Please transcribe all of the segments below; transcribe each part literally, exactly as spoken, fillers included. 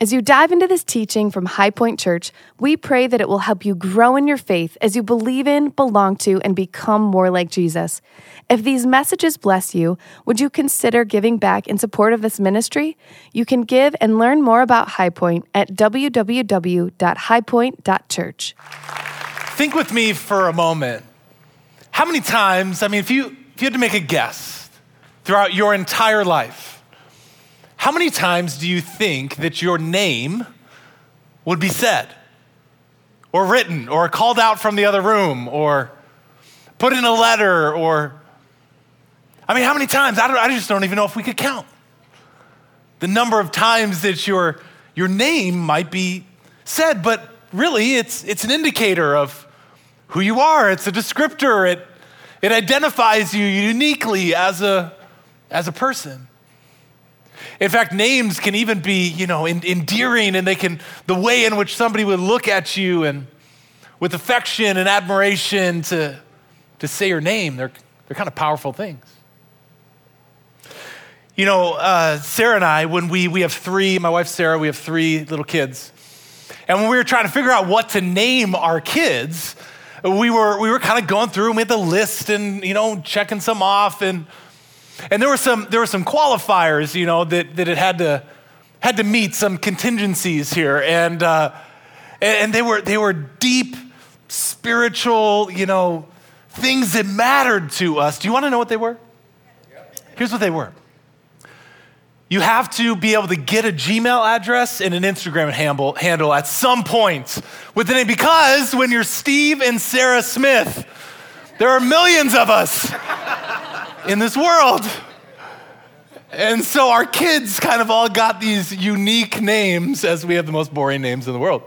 As you dive into this teaching from High Point Church, we pray that it will help you grow in your faith as you believe in, belong to, and become more like Jesus. If these messages bless you, would you consider giving back in support of this ministry? You can give and learn more about High Point at w w w dot high point dot church. Think with me for a moment. How many times, I mean, if you if you had to make a guess throughout your entire life, how many times do you think that your name would be said or written or called out from the other room or put in a letter or, I mean, how many times? I, don't, I just don't even know if we could count the number of times that your your name might be said, but really it's it's an indicator of who you are. It's a descriptor. It, it identifies you uniquely as a as a person. In fact, names can even be, you know, endearing, and they can, the way in which somebody would look at you and with affection and admiration to, to say your name, they're, they're kind of powerful things. You know, uh, Sarah and I, when we, we have three, my wife Sarah, we have three little kids. And when we were trying to figure out what to name our kids, we were, we were kind of going through and we had the list and, you know, checking some off and, And there were some there were some qualifiers, you know, that, that it had to had to meet some contingencies here, and uh, and they were they were deep spiritual, you know, things that mattered to us. Do you want to know what they were? Here's what they were. You have to be able to get a Gmail address and an Instagram handle at some point with the name, because when you're Steve and Sarah Smith, there are millions of us in this world. And so our kids kind of all got these unique names, as we have the most boring names in the world.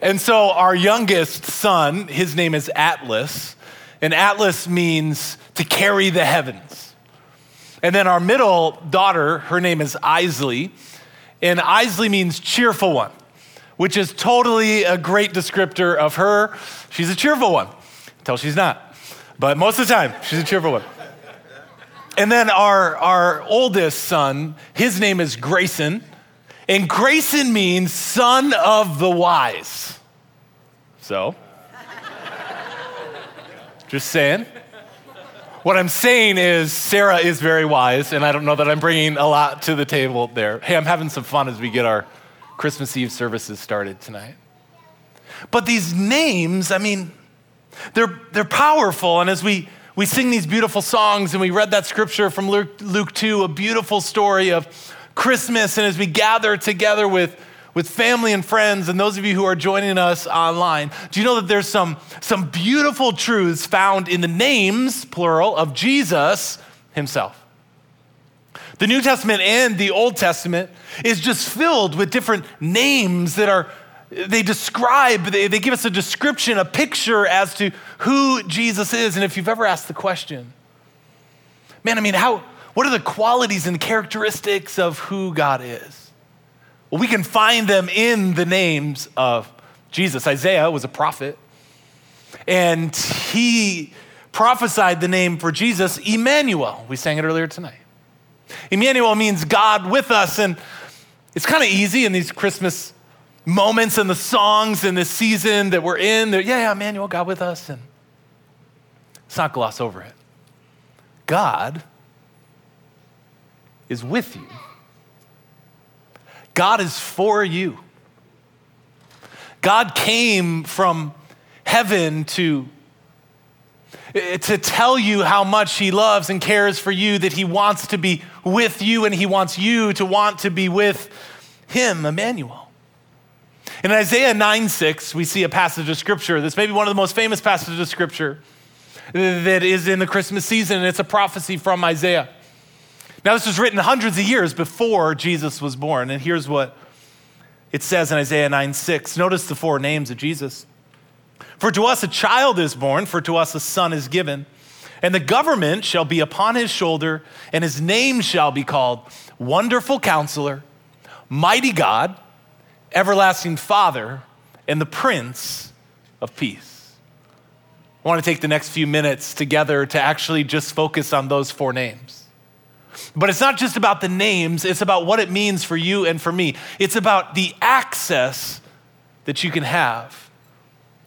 And so our youngest son, his name is Atlas, and Atlas means to carry the heavens. And then our middle daughter, her name is Isley, and Isley means cheerful one, which is totally a great descriptor of her. She's a cheerful one, until she's not. But most of the time, she's a cheerful one. And then our, our oldest son, his name is Grayson. And Grayson means son of the wise. So, just saying. What I'm saying is Sarah is very wise, and I don't know that I'm bringing a lot to the table there. Hey, I'm having some fun as we get our Christmas Eve services started tonight. But these names, I mean, They're they're powerful, and as we, we sing these beautiful songs and we read that scripture from Luke, Luke two, a beautiful story of Christmas, and as we gather together with, with family and friends, and those of you who are joining us online, do you know that there's some, some beautiful truths found in the names, plural, of Jesus himself? The New Testament and the Old Testament is just filled with different names that are They describe, they, they give us a description, a picture as to who Jesus is. And if you've ever asked the question, man, I mean, how? What are the qualities and characteristics of who God is? Well, we can find them in the names of Jesus. Isaiah was a prophet, and he prophesied the name for Jesus, Emmanuel. We sang it earlier tonight. Emmanuel means God with us, and it's kind of easy in these Christmas moments and the songs and the season that we're in. Yeah, yeah, Emmanuel, God with us. And let's not gloss over it. God is with you. God is for you. God came from heaven to, to tell you how much he loves and cares for you, that he wants to be with you and he wants you to want to be with him, Emmanuel. In Isaiah nine six, we see a passage of scripture that's maybe one of the most famous passages of scripture that is in the Christmas season, and it's a prophecy from Isaiah. Now, this was written hundreds of years before Jesus was born, and here's what it says in Isaiah nine six. Notice the four names of Jesus. For to us a child is born, for to us a son is given, and the government shall be upon his shoulder, and his name shall be called Wonderful Counselor, Mighty God, Everlasting Father, and the Prince of Peace. I want to take the next few minutes together to actually just focus on those four names. But it's not just about the names, it's about what it means for you and for me. It's about the access that you can have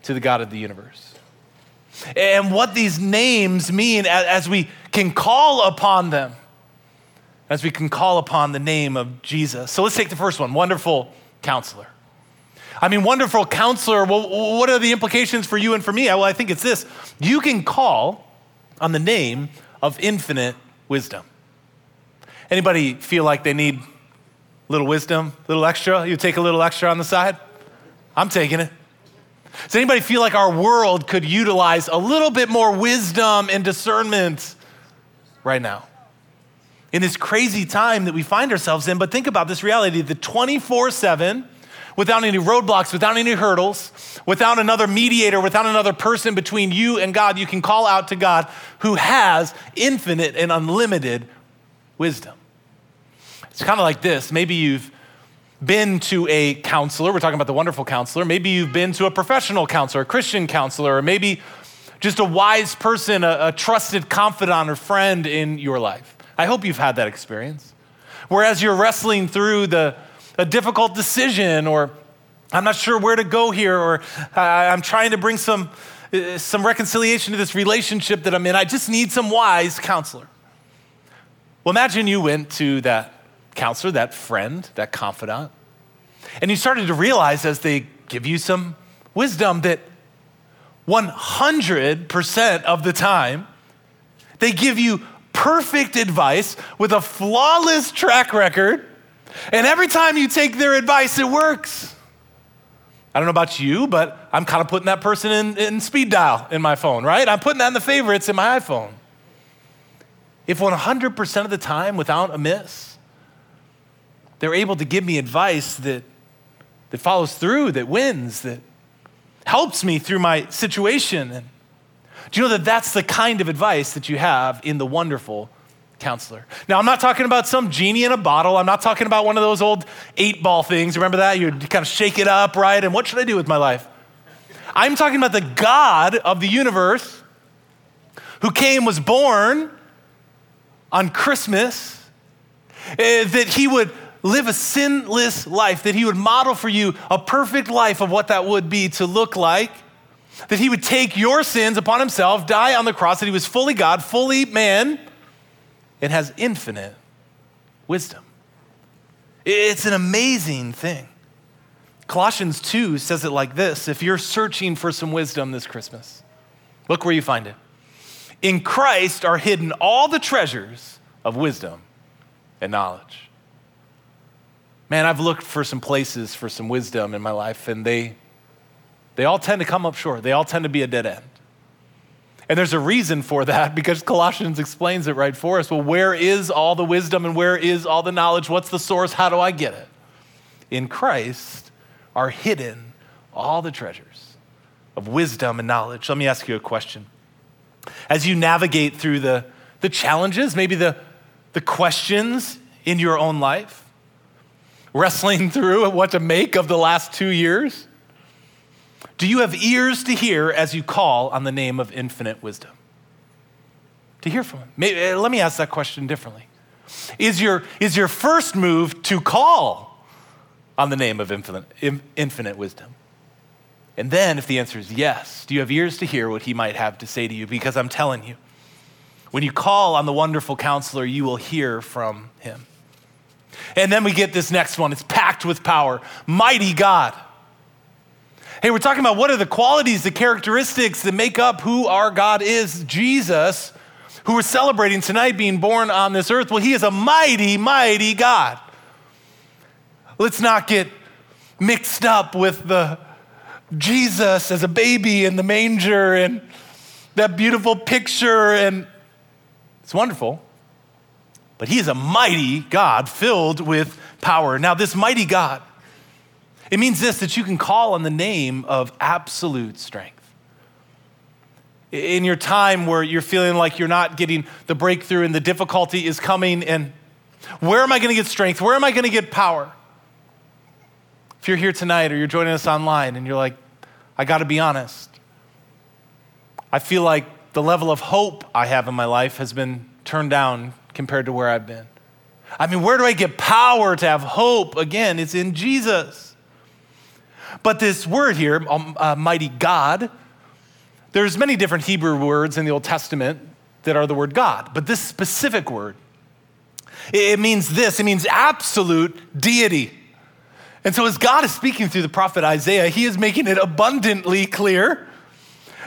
to the God of the universe. And what these names mean as we can call upon them, as we can call upon the name of Jesus. So let's take the first one, Wonderful Counselor. I mean, Wonderful Counselor, well, what are the implications for you and for me? Well, I think it's this. You can call on the name of infinite wisdom. Anybody feel like they need a little wisdom, a little extra? You take a little extra on the side? I'm taking it. Does anybody feel like our world could utilize a little bit more wisdom and discernment right now? In this crazy time that we find ourselves in, but think about this reality, the twenty-four seven, without any roadblocks, without any hurdles, without another mediator, without another person between you and God, you can call out to God who has infinite and unlimited wisdom. It's kind of like this. Maybe you've been to a counselor. We're talking about the Wonderful Counselor. Maybe you've been to a professional counselor, a Christian counselor, or maybe just a wise person, a, a trusted confidant or friend in your life. I hope you've had that experience. Whereas you're wrestling through the a difficult decision, or I'm not sure where to go here, or I'm trying to bring some, uh, some reconciliation to this relationship that I'm in. I just need some wise counselor. Well, imagine you went to that counselor, that friend, that confidant, and you started to realize as they give you some wisdom that one hundred percent of the time, they give you perfect advice with a flawless track record, and every time you take their advice, it works. I don't know about you, but I'm kind of putting that person in, in speed dial in my phone, right? I'm putting that in the favorites in my iPhone. If one hundred percent of the time, without a miss, they're able to give me advice that, that follows through, that wins, that helps me through my situation. And do you know that that's the kind of advice that you have in the Wonderful Counselor? Now, I'm not talking about some genie in a bottle. I'm not talking about one of those old eight ball things. Remember that? You kind of shake it up, right? And what should I do with my life? I'm talking about the God of the universe who came, was born on Christmas, uh, that he would live a sinless life, that he would model for you a perfect life of what that would be to look like, that he would take your sins upon himself, die on the cross, that he was fully God, fully man, and has infinite wisdom. It's an amazing thing. Colossians two says it like this. If you're searching for some wisdom this Christmas, look where you find it. In Christ are hidden all the treasures of wisdom and knowledge. Man, I've looked for some places for some wisdom in my life, and they, they all tend to come up short. They all tend to be a dead end. And there's a reason for that, because Colossians explains it right for us. Well, where is all the wisdom and where is all the knowledge? What's the source? How do I get it? In Christ are hidden all the treasures of wisdom and knowledge. Let me ask you a question. As you navigate through the, the challenges, maybe the, the questions in your own life, wrestling through what to make of the last two years, do you have ears to hear as you call on the name of infinite wisdom? To hear from him. Maybe, let me ask that question differently. Is your, is your first move to call on the name of infinite, infinite wisdom? And then if the answer is yes, do you have ears to hear what he might have to say to you? Because I'm telling you, when you call on the Wonderful Counselor, you will hear from him. And then we get this next one. It's packed with power. Mighty God. Hey, we're talking about what are the qualities, the characteristics that make up who our God is. Jesus, who we're celebrating tonight being born on this earth. Well, he is a mighty, mighty God. Let's not get mixed up with the Jesus as a baby in the manger and that beautiful picture, and it's wonderful. But he is a mighty God filled with power. Now, this mighty God, it means this, that you can call on the name of absolute strength. In your time where you're feeling like you're not getting the breakthrough and the difficulty is coming, and where am I going to get strength? Where am I going to get power? If you're here tonight or you're joining us online and you're like, I got to be honest, I feel like the level of hope I have in my life has been turned down compared to where I've been. I mean, where do I get power to have hope? Again, it's in Jesus. But this word here, uh, mighty God, there's many different Hebrew words in the Old Testament that are the word God, but this specific word, it means this, it means absolute deity. And so as God is speaking through the prophet Isaiah, he is making it abundantly clear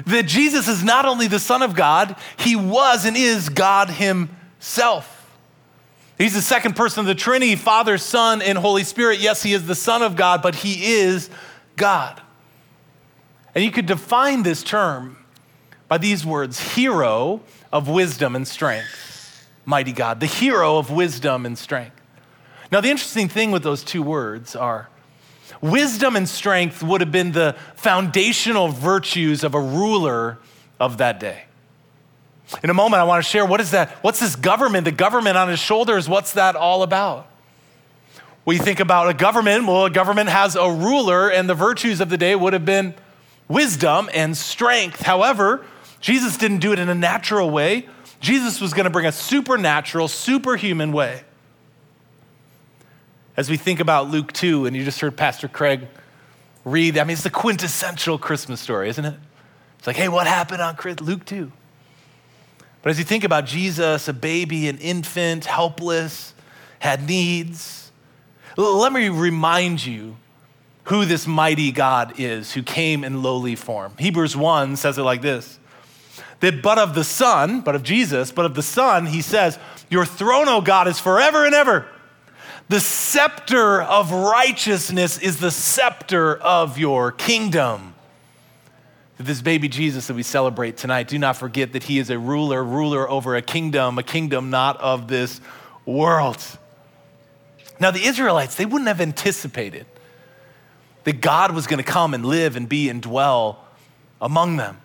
that Jesus is not only the Son of God, he was and is God himself. He's the second person of the Trinity, Father, Son, and Holy Spirit. Yes, he is the Son of God, but he is God. And you could define this term by these words, hero of wisdom and strength, mighty God, the hero of wisdom and strength. Now, the interesting thing with those two words are wisdom and strength would have been the foundational virtues of a ruler of that day. In a moment, I want to share, what is that? What's this government? The government on his shoulders, what's that all about? Well, you think about a government. Well, a government has a ruler, and the virtues of the day would have been wisdom and strength. However, Jesus didn't do it in a natural way. Jesus was going to bring a supernatural, superhuman way. As we think about Luke two, and you just heard Pastor Craig read, I mean, it's the quintessential Christmas story, isn't it? It's like, hey, what happened on Luke two? But as you think about Jesus, a baby, an infant, helpless, had needs, let me remind you who this mighty God is who came in lowly form. Hebrews one says it like this, that but of the Son, but of Jesus, but of the Son, he says, your throne, O God, is forever and ever. The scepter of righteousness is the scepter of your kingdom. This baby Jesus that we celebrate tonight, do not forget that he is a ruler, ruler over a kingdom, a kingdom not of this world. Now the Israelites, they wouldn't have anticipated that God was going to come and live and be and dwell among them.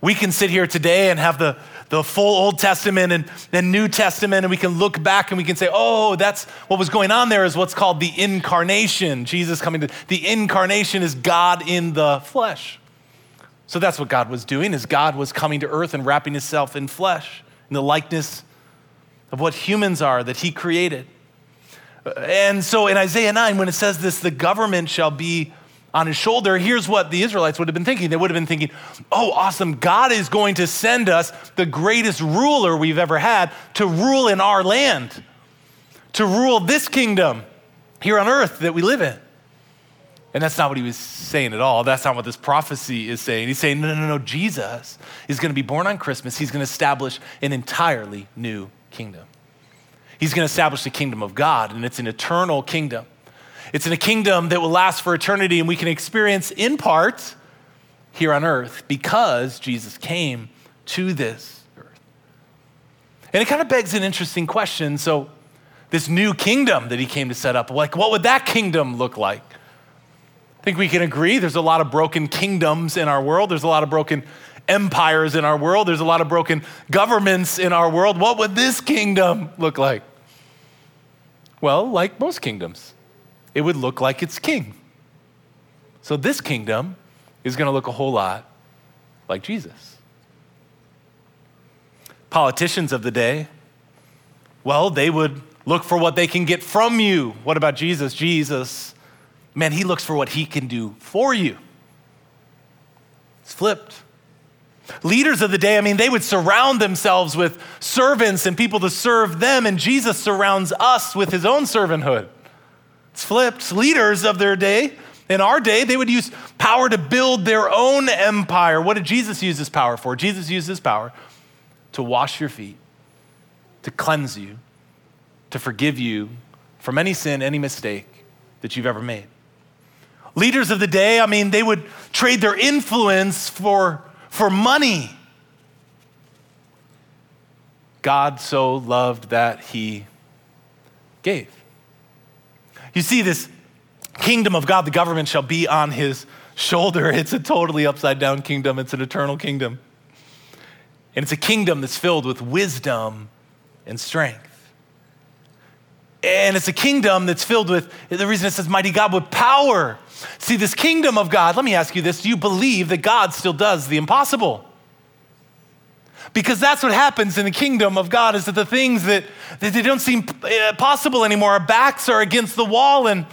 We can sit here today and have the, the full Old Testament and the New Testament, and we can look back and we can say, oh, that's what was going on there is what's called the incarnation. Jesus coming to, the incarnation is God in the flesh. So that's what God was doing, is God was coming to earth and wrapping himself in flesh, in the likeness of what humans are that he created. And so in Isaiah nine, when it says this, the government shall be on his shoulder, here's what the Israelites would have been thinking. They would have been thinking, oh, awesome, God is going to send us the greatest ruler we've ever had to rule in our land, to rule this kingdom here on earth that we live in. And that's not what he was saying at all. That's not what this prophecy is saying. He's saying, no, no, no, Jesus is going to be born on Christmas. He's going to establish an entirely new kingdom. He's going to establish the kingdom of God, and it's an eternal kingdom. It's in a kingdom that will last for eternity, and we can experience in part here on earth because Jesus came to this earth. And it kind of begs an interesting question. So this new kingdom that he came to set up, like what would that kingdom look like? I think we can agree there's a lot of broken kingdoms in our world. There's a lot of broken empires in our world. There's a lot of broken governments in our world. What would this kingdom look like? Well, like most kingdoms, it would look like its king. So this kingdom is going to look a whole lot like Jesus. Politicians of the day, well, they would look for what they can get from you. What about Jesus? Jesus, man, he looks for what he can do for you. It's flipped. Leaders of the day, I mean, they would surround themselves with servants and people to serve them, and Jesus surrounds us with his own servanthood. It's flipped. Leaders of their day, in our day, they would use power to build their own empire. What did Jesus use his power for? Jesus used his power to wash your feet, to cleanse you, to forgive you from any sin, any mistake that you've ever made. Leaders of the day, I mean, they would trade their influence for, for money. God so loved that he gave. You see, this kingdom of God, the government shall be on his shoulder. It's a totally upside down kingdom. It's an eternal kingdom. And it's a kingdom that's filled with wisdom and strength. And it's a kingdom that's filled with, the reason it says mighty God, with power. See, this kingdom of God, let me ask you this. Do you believe that God still does the impossible? Because that's what happens in the kingdom of God, is that the things that, that they don't seem possible anymore, our backs are against the wall, and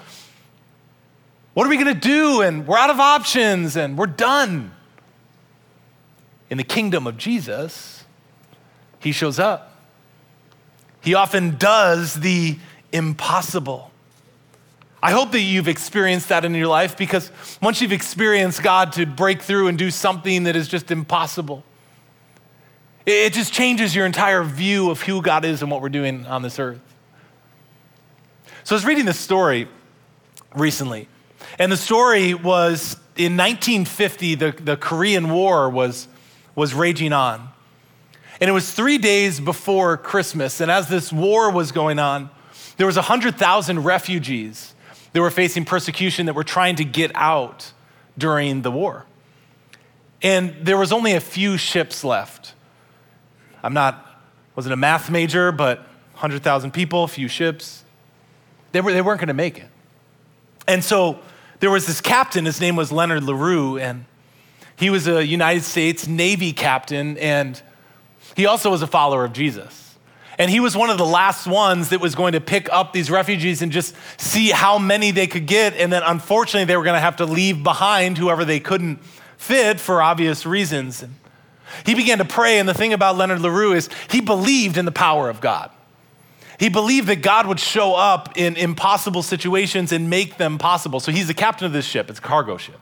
what are we going to do? And we're out of options, and we're done. In the kingdom of Jesus, he shows up. He often does the impossible. I hope that you've experienced that in your life, because once you've experienced God to break through and do something that is just impossible, it just changes your entire view of who God is and what we're doing on this earth. So I was reading this story recently, and the story was in nineteen fifty, the, the Korean War was, was raging on. And it was three days before Christmas, and as this war was going on, there was one hundred thousand refugees that were facing persecution that were trying to get out during the war. And there was only a few ships left. I'm not, wasn't a math major, but one hundred thousand people, few ships. They, were, they weren't gonna make it. And so there was this captain, his name was Leonard LaRue, and he was a United States Navy captain, and he also was a follower of Jesus. And he was one of the last ones that was going to pick up these refugees and just see how many they could get. And then unfortunately, they were going to have to leave behind whoever they couldn't fit for obvious reasons. And he began to pray. And the thing about Leonard LaRue is he believed in the power of God. He believed that God would show up in impossible situations and make them possible. So he's the captain of this ship. It's a cargo ship.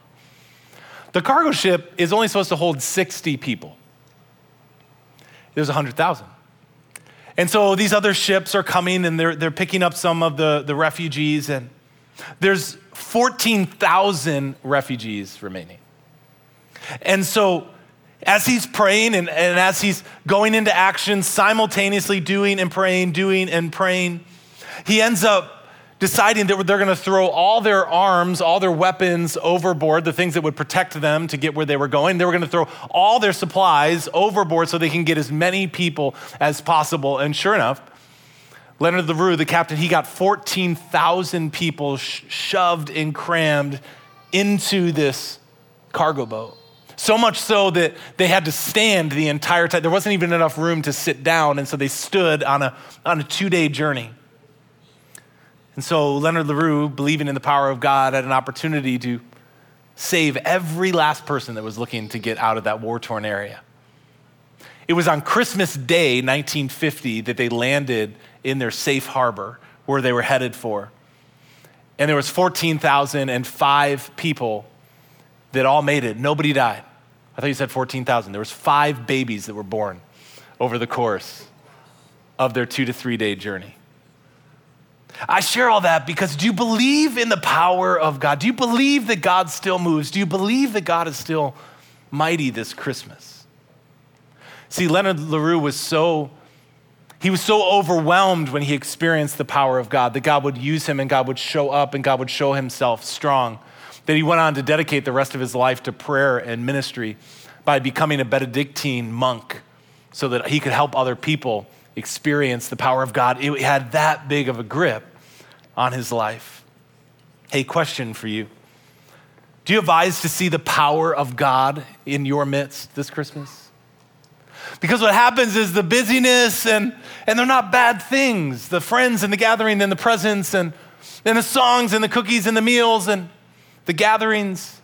The cargo ship is only supposed to hold sixty people. There's one hundred thousand. And so these other ships are coming, and they're they're picking up some of the, the refugees, and there's fourteen thousand refugees remaining. And so as he's praying and, and as he's going into action, simultaneously doing and praying, doing and praying, he ends up deciding that they're gonna throw all their arms, all their weapons overboard, the things that would protect them to get where they were going. They were gonna throw all their supplies overboard so they can get as many people as possible. And sure enough, Leonard LaRue, the captain, he got fourteen thousand people sh- shoved and crammed into this cargo boat. So much so that they had to stand the entire time. There wasn't even enough room to sit down, and so they stood on a, on a two-day journey. And so Leonard LaRue, believing in the power of God, had an opportunity to save every last person that was looking to get out of that war-torn area. It was on Christmas Day, nineteen fifty, that they landed in their safe harbor where they were headed for. And there was fourteen thousand five people that all made it. Nobody died. I thought you said fourteen thousand. There was five babies that were born over the course of their two to three day journey. I share all that because do you believe in the power of God? Do you believe that God still moves? Do you believe that God is still mighty this Christmas? See, Leonard LaRue was so, he was so overwhelmed when he experienced the power of God, that God would use him and God would show up and God would show himself strong, that he went on to dedicate the rest of his life to prayer and ministry by becoming a Benedictine monk so that he could help other people experience the power of God. It had that big of a grip on his life. Hey, question for you. Do you have eyes to see the power of God in your midst this Christmas? Because what happens is the busyness, and, and they're not bad things, the friends and the gathering and the presents and, and the songs and the cookies and the meals and the gatherings.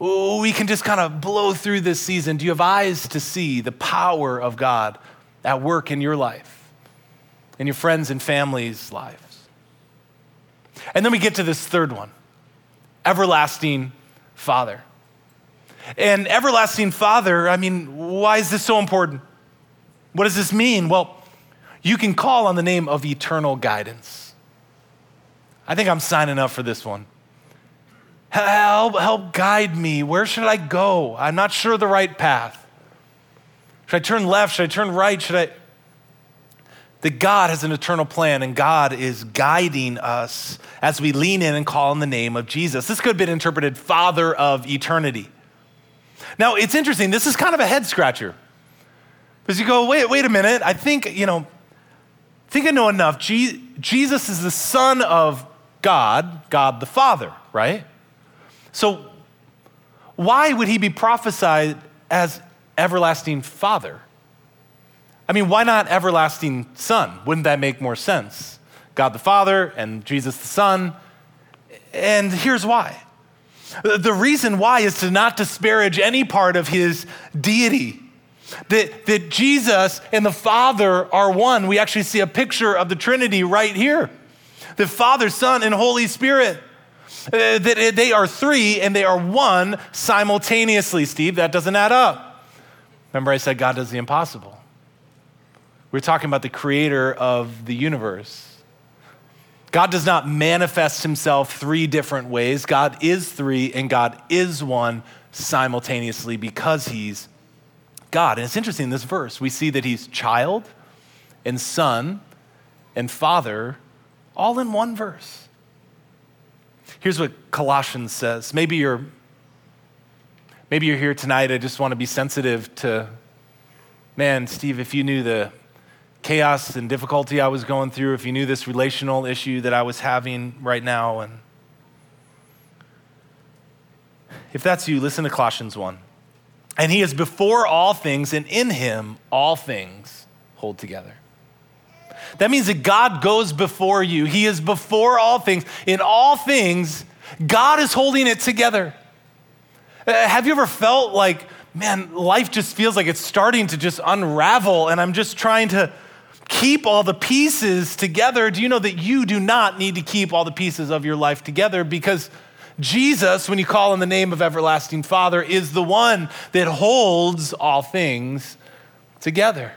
Oh, we can just kind of blow through this season. Do you have eyes to see the power of God at work in your life, in your friends and family's lives? And then we get to this third one, everlasting Father. And everlasting Father, I mean, why is this so important? What does this mean? Well, you can call on the name of eternal guidance. I think I'm signing up for this one. Help, help guide me. Where should I go? I'm not sure the right path. Should I turn left? Should I turn right? Should I? That God has an eternal plan, and God is guiding us as we lean in and call on the name of Jesus. This could have been interpreted Father of eternity. Now, it's interesting. This is kind of a head scratcher. Because you go, wait, wait a minute. I think, you know, I think I know enough. Je- Jesus is the Son of God, God the Father, right? So why would he be prophesied as everlasting Father. I mean, why not everlasting Son? Wouldn't that make more sense? God the Father and Jesus the Son. And here's why. The reason why is to not disparage any part of his deity. That, that Jesus and the Father are one. We actually see a picture of the Trinity right here. The Father, Son, and Holy Spirit. Uh, that they are three and they are one simultaneously, Steve. That doesn't add up. Remember I said God does the impossible. We're talking about the creator of the universe. God does not manifest himself three different ways. God is three and God is one simultaneously because he's God. And it's interesting in this verse, we see that he's child and son and father all in one verse. Here's what Colossians says. Maybe you're, maybe you're here tonight. I just want to be sensitive to, man, Steve, if you knew the chaos and difficulty I was going through, if you knew this relational issue that I was having right now, and if that's you, listen to Colossians one. And he is before all things, and in him all things hold together. That means that God goes before you. He is before all things. In all things, God is holding it together. Uh, have you ever felt like, man, life just feels like it's starting to just unravel and I'm just trying to keep all the pieces together? Do you know that you do not need to keep all the pieces of your life together, because Jesus, when you call on the name of everlasting Father, is the one that holds all things together.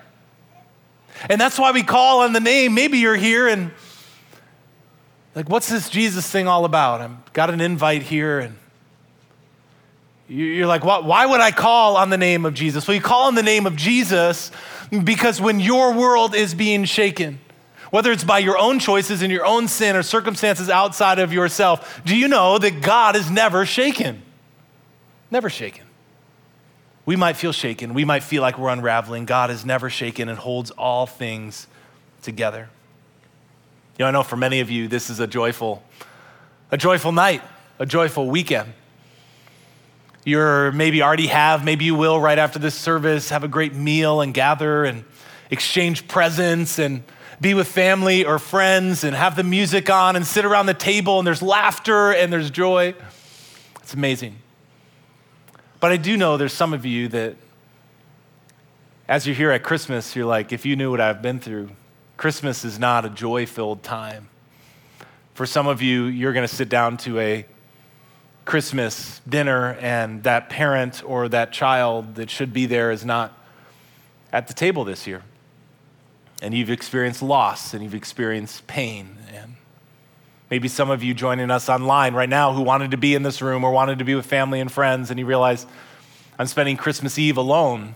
And that's why we call on the name. Maybe you're here and like, what's this Jesus thing all about? I've got an invite here and you're like, why would I call on the name of Jesus? Well, you call on the name of Jesus because when your world is being shaken, whether it's by your own choices and your own sin or circumstances outside of yourself, do you know that God is never shaken? Never shaken. We might feel shaken. We might feel like we're unraveling. God is never shaken and holds all things together. You know, I know for many of you, this is a joyful, a joyful night, a joyful weekend. You're maybe already have, maybe you will right after this service, have a great meal and gather and exchange presents and be with family or friends and have the music on and sit around the table and there's laughter and there's joy. It's amazing. But I do know there's some of you that as you're here at Christmas, you're like, if you knew what I've been through, Christmas is not a joy-filled time. For some of you, you're gonna sit down to a Christmas dinner and that parent or that child that should be there is not at the table this year. And you've experienced loss and you've experienced pain. And maybe some of you joining us online right now who wanted to be in this room or wanted to be with family and friends, and you realize I'm spending Christmas Eve alone,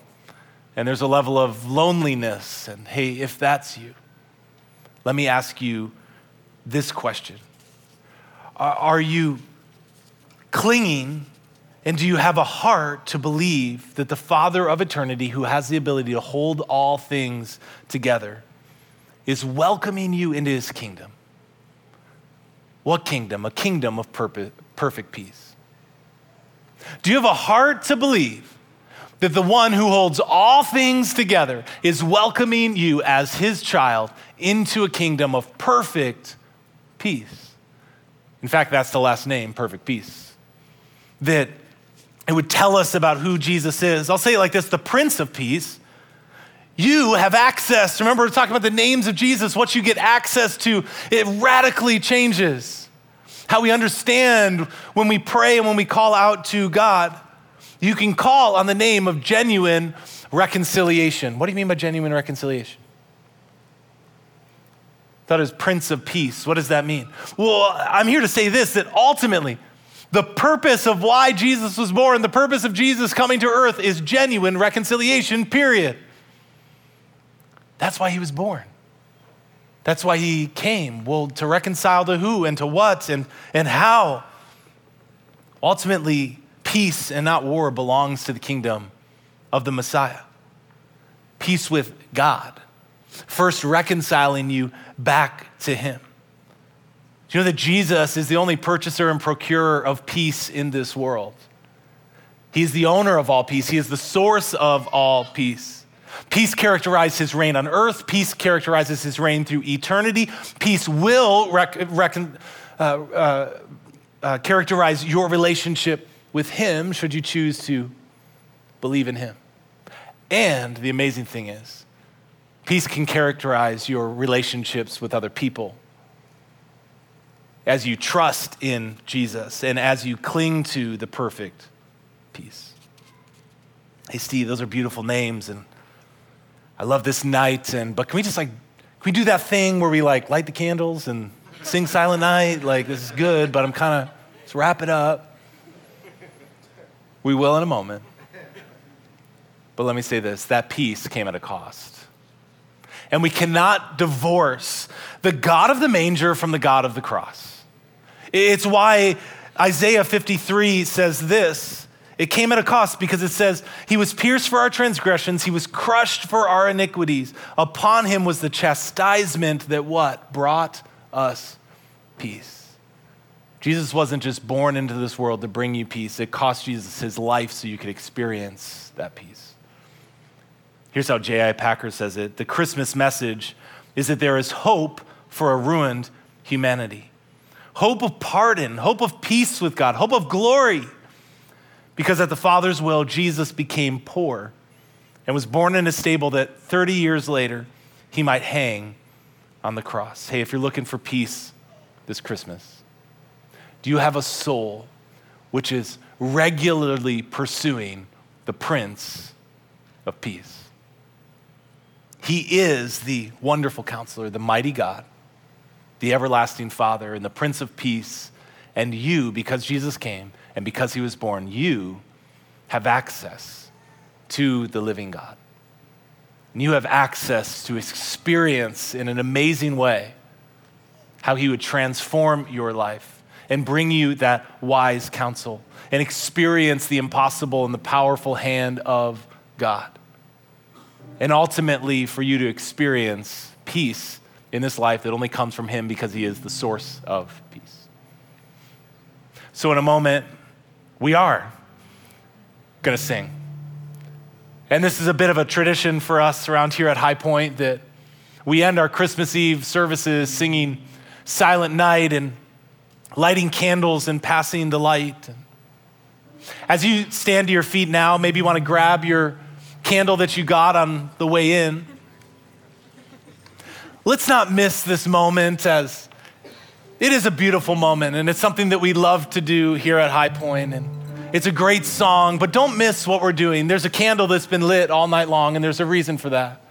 and there's a level of loneliness. And hey, if that's you, let me ask you this question. Are you clinging, and do you have a heart to believe that the Father of eternity, who has the ability to hold all things together, is welcoming you into his kingdom? What kingdom? A kingdom of perfect peace. Do you have a heart to believe that the one who holds all things together is welcoming you as his child into a kingdom of perfect peace? In fact, that's the last name, perfect peace. That it would tell us about who Jesus is. I'll say it like this, the Prince of Peace. You have access. Remember, we're talking about the names of Jesus. What you get access to, it radically changes how we understand when we pray and when we call out to God. You can call on the name of genuine reconciliation. What do you mean by genuine reconciliation? That is Prince of Peace. What does that mean? Well, I'm here to say this, that ultimately, the purpose of why Jesus was born, the purpose of Jesus coming to earth is genuine reconciliation, period. That's why he was born. That's why he came. Well, to reconcile to who and to what and, and how. Ultimately, peace and not war belongs to the kingdom of the Messiah. Peace with God. First reconciling you back to him. Do you know that Jesus is the only purchaser and procurer of peace in this world? He is the owner of all peace. He is the source of all peace. Peace characterized his reign on earth. Peace characterizes his reign through eternity. Peace will rec- rec- uh, uh, uh, characterize your relationship with him should you choose to believe in him. And the amazing thing is, peace can characterize your relationships with other people. As you trust in Jesus and as you cling to the perfect peace. Hey, Steve, those are beautiful names and I love this night. And but can we just like, can we do that thing where we like light the candles and sing Silent Night? Like this is good, but I'm kind of, let's wrap it up. We will in a moment. But let me say this, that peace came at a cost. And we cannot divorce the God of the manger from the God of the cross. It's why Isaiah fifty-three says this. It came at a cost because it says, he was pierced for our transgressions. He was crushed for our iniquities. Upon him was the chastisement that what? Brought us peace. Jesus wasn't just born into this world to bring you peace. It cost Jesus his life so you could experience that peace. Here's how J I Packer says it. The Christmas message is that there is hope for a ruined humanity. Hope of pardon, hope of peace with God, hope of glory. Because at the Father's will, Jesus became poor and was born in a stable that thirty years later, he might hang on the cross. Hey, if you're looking for peace this Christmas, do you have a soul which is regularly pursuing the Prince of Peace? He is the wonderful counselor, the mighty God, the everlasting Father, and the Prince of Peace. And you, because Jesus came and because he was born, you have access to the living God. And you have access to experience in an amazing way how he would transform your life and bring you that wise counsel and experience the impossible and the powerful hand of God. And ultimately for you to experience peace in this life that only comes from him because he is the source of peace. So in a moment, we are gonna sing. And this is a bit of a tradition for us around here at High Point that we end our Christmas Eve services singing Silent Night and lighting candles and passing the light. As you stand to your feet now, maybe you wanna grab your candle that you got on the way in. Let's not miss this moment, as it is a beautiful moment and it's something that we love to do here at High Point, and it's a great song, but don't miss what we're doing. There's a candle that's been lit all night long and there's a reason for that.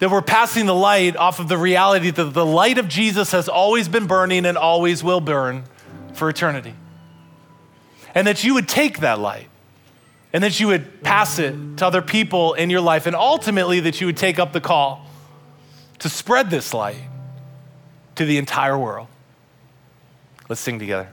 That we're passing the light off of the reality that the light of Jesus has always been burning and always will burn for eternity. And that you would take that light and that you would pass it to other people in your life, and ultimately that you would take up the call to spread this light to the entire world. Let's sing together.